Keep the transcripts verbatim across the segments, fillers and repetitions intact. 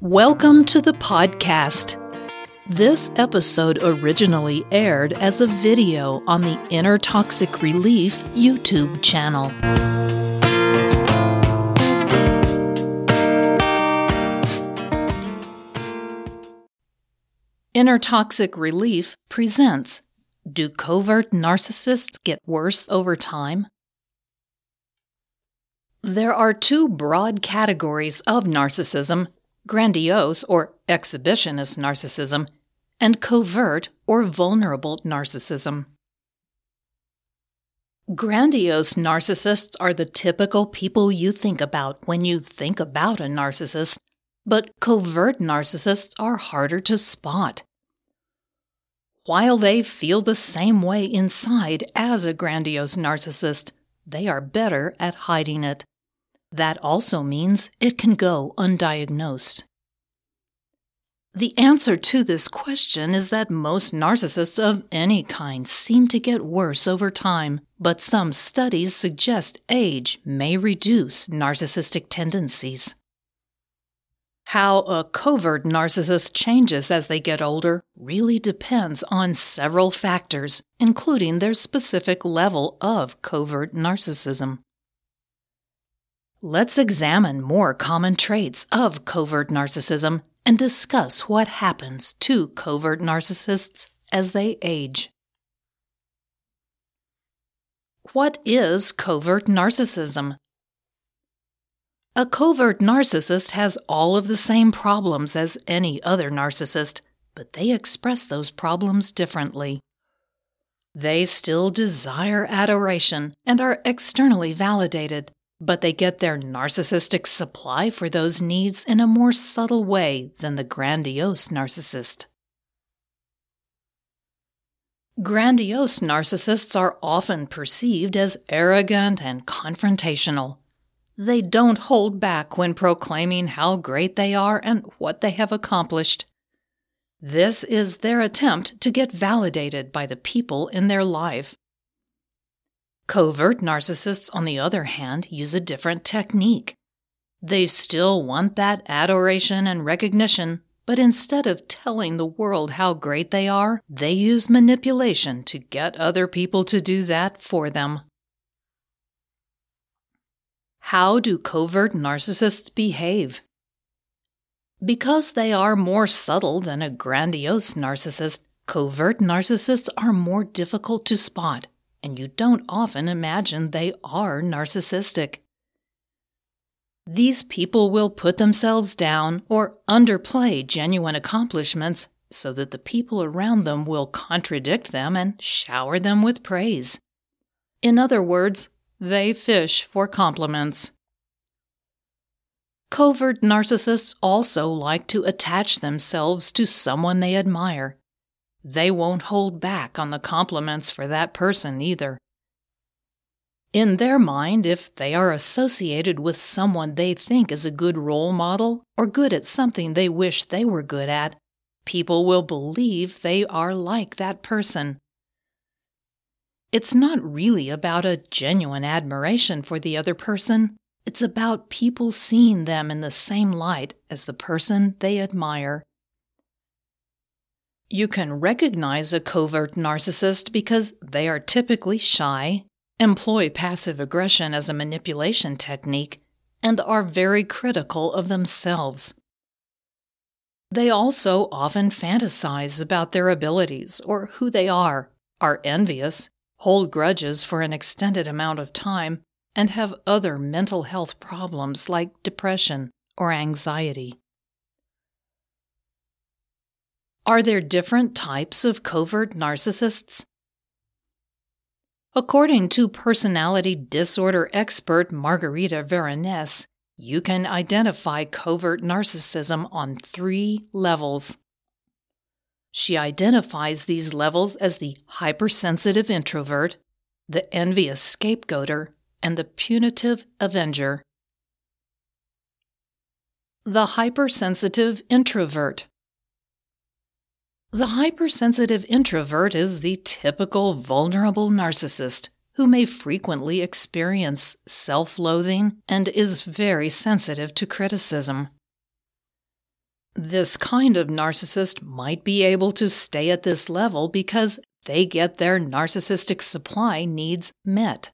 Welcome to the podcast. This episode originally aired as a video on the Inner Toxic Relief YouTube channel. Inner Toxic Relief presents: Do covert narcissists get worse over time? There are two broad categories of narcissism: grandiose or exhibitionist narcissism, and covert or vulnerable narcissism. Grandiose narcissists are the typical people you think about when you think about a narcissist, but covert narcissists are harder to spot. While they feel the same way inside as a grandiose narcissist, they are better at hiding it. That also means it can go undiagnosed. The answer to this question is that most narcissists of any kind seem to get worse over time, but some studies suggest age may reduce narcissistic tendencies. How a covert narcissist changes as they get older really depends on several factors, including their specific level of covert narcissism. Let's examine more common traits of covert narcissism and discuss what happens to covert narcissists as they age. What is covert narcissism? A covert narcissist has all of the same problems as any other narcissist, but they express those problems differently. They still desire adoration and are externally validated, but they get their narcissistic supply for those needs in a more subtle way than the grandiose narcissist. Grandiose narcissists are often perceived as arrogant and confrontational. They don't hold back when proclaiming how great they are and what they have accomplished. This is their attempt to get validated by the people in their life. Covert narcissists, on the other hand, use a different technique. They still want that adoration and recognition, but instead of telling the world how great they are, they use manipulation to get other people to do that for them. How do covert narcissists behave? Because they are more subtle than a grandiose narcissist, covert narcissists are more difficult to spot, and you don't often imagine they are narcissistic. These people will put themselves down or underplay genuine accomplishments so that the people around them will contradict them and shower them with praise. In other words, they fish for compliments. Covert narcissists also like to attach themselves to someone they admire. They won't hold back on the compliments for that person either. In their mind, if they are associated with someone they think is a good role model or good at something they wish they were good at, people will believe they are like that person. It's not really about a genuine admiration for the other person. It's about people seeing them in the same light as the person they admire. You can recognize a covert narcissist because they are typically shy, employ passive aggression as a manipulation technique, and are very critical of themselves. They also often fantasize about their abilities or who they are, are envious, hold grudges for an extended amount of time, and have other mental health problems like depression or anxiety. Are there different types of covert narcissists? According to personality disorder expert Margarita Veronese, you can identify covert narcissism on three levels. She identifies these levels as the hypersensitive introvert, the envious scapegoater, and the punitive avenger. The hypersensitive introvert. The hypersensitive introvert is the typical vulnerable narcissist who may frequently experience self-loathing and is very sensitive to criticism. This kind of narcissist might be able to stay at this level because they get their narcissistic supply needs met.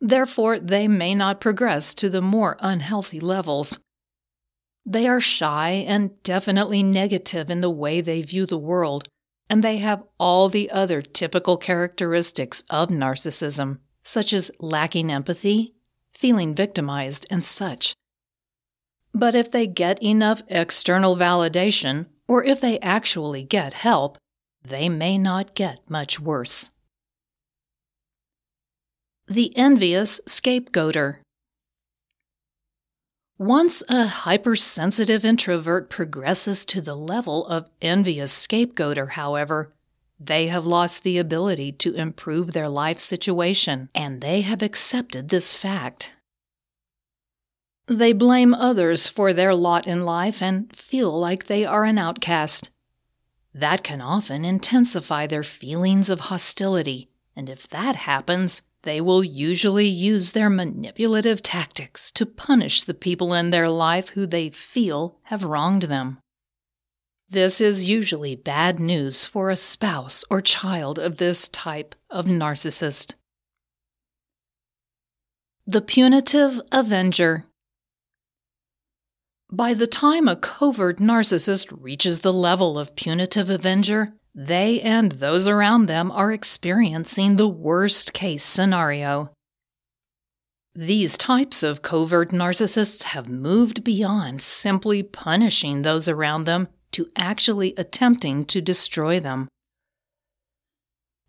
Therefore, they may not progress to the more unhealthy levels. They are shy and definitely negative in the way they view the world, and they have all the other typical characteristics of narcissism, such as lacking empathy, feeling victimized, and such. But if they get enough external validation, or if they actually get help, they may not get much worse. The envious scapegoater. Once a hypersensitive introvert progresses to the level of envious scapegoater, however, they have lost the ability to improve their life situation, and they have accepted this fact. They blame others for their lot in life and feel like they are an outcast. That can often intensify their feelings of hostility, and if that happens, they will usually use their manipulative tactics to punish the people in their life who they feel have wronged them. This is usually bad news for a spouse or child of this type of narcissist. The punitive avenger. By the time a covert narcissist reaches the level of punitive avenger, they and those around them are experiencing the worst-case scenario. These types of covert narcissists have moved beyond simply punishing those around them to actually attempting to destroy them.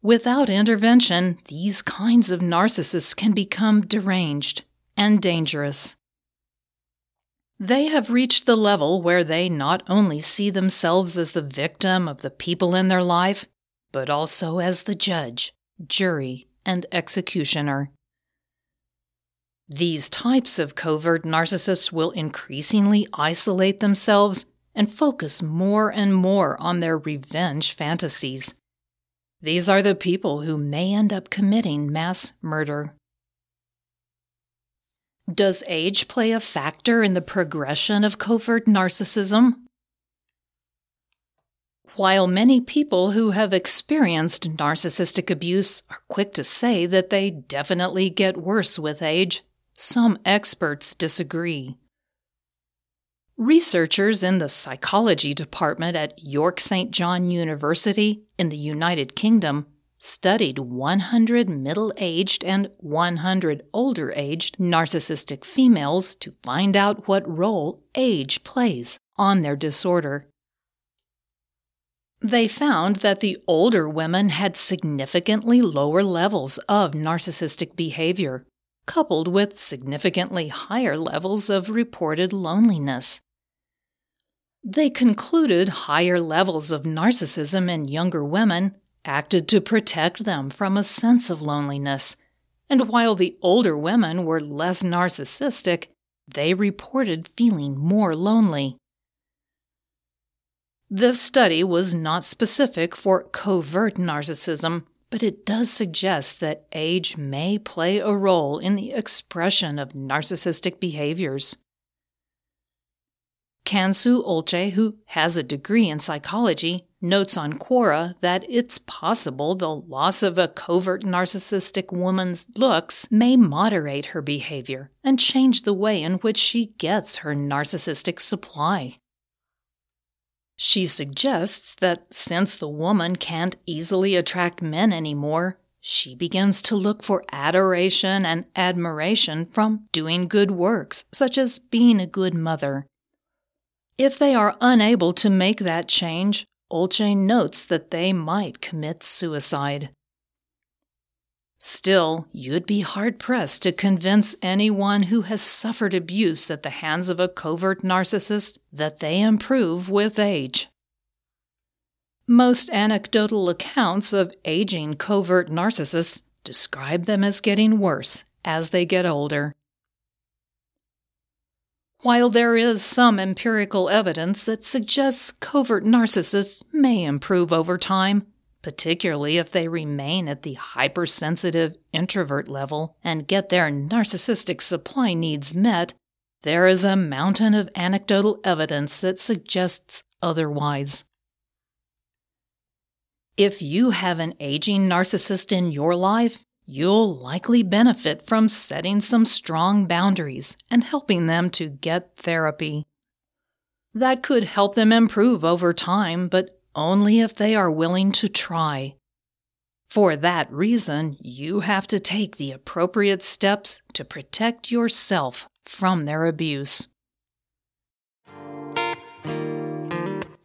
Without intervention, these kinds of narcissists can become deranged and dangerous. They have reached the level where they not only see themselves as the victim of the people in their life, but also as the judge, jury, and executioner. These types of covert narcissists will increasingly isolate themselves and focus more and more on their revenge fantasies. These are the people who may end up committing mass murder. Does age play a factor in the progression of covert narcissism? While many people who have experienced narcissistic abuse are quick to say that they definitely get worse with age, some experts disagree. Researchers in the psychology department at York Saint John University in the United Kingdom studied one hundred middle-aged and one hundred older-aged narcissistic females to find out what role age plays on their disorder. They found that the older women had significantly lower levels of narcissistic behavior, coupled with significantly higher levels of reported loneliness. They concluded higher levels of narcissism in younger women acted to protect them from a sense of loneliness, and while the older women were less narcissistic, they reported feeling more lonely. This study was not specific for covert narcissism, but it does suggest that age may play a role in the expression of narcissistic behaviors. Kansu Olche, who has a degree in psychology, notes on Quora that it's possible the loss of a covert narcissistic woman's looks may moderate her behavior and change the way in which she gets her narcissistic supply. She suggests that since the woman can't easily attract men anymore, she begins to look for adoration and admiration from doing good works, such as being a good mother. If they are unable to make that change, Olche notes that they might commit suicide. Still, you'd be hard-pressed to convince anyone who has suffered abuse at the hands of a covert narcissist that they improve with age. Most anecdotal accounts of aging covert narcissists describe them as getting worse as they get older. While there is some empirical evidence that suggests covert narcissists may improve over time, particularly if they remain at the hypersensitive introvert level and get their narcissistic supply needs met, There is a mountain of anecdotal evidence that suggests otherwise. If you have an aging narcissist in your life, you'll likely benefit from setting some strong boundaries and helping them to get therapy. That could help them improve over time, but only if they are willing to try. For that reason, you have to take the appropriate steps to protect yourself from their abuse.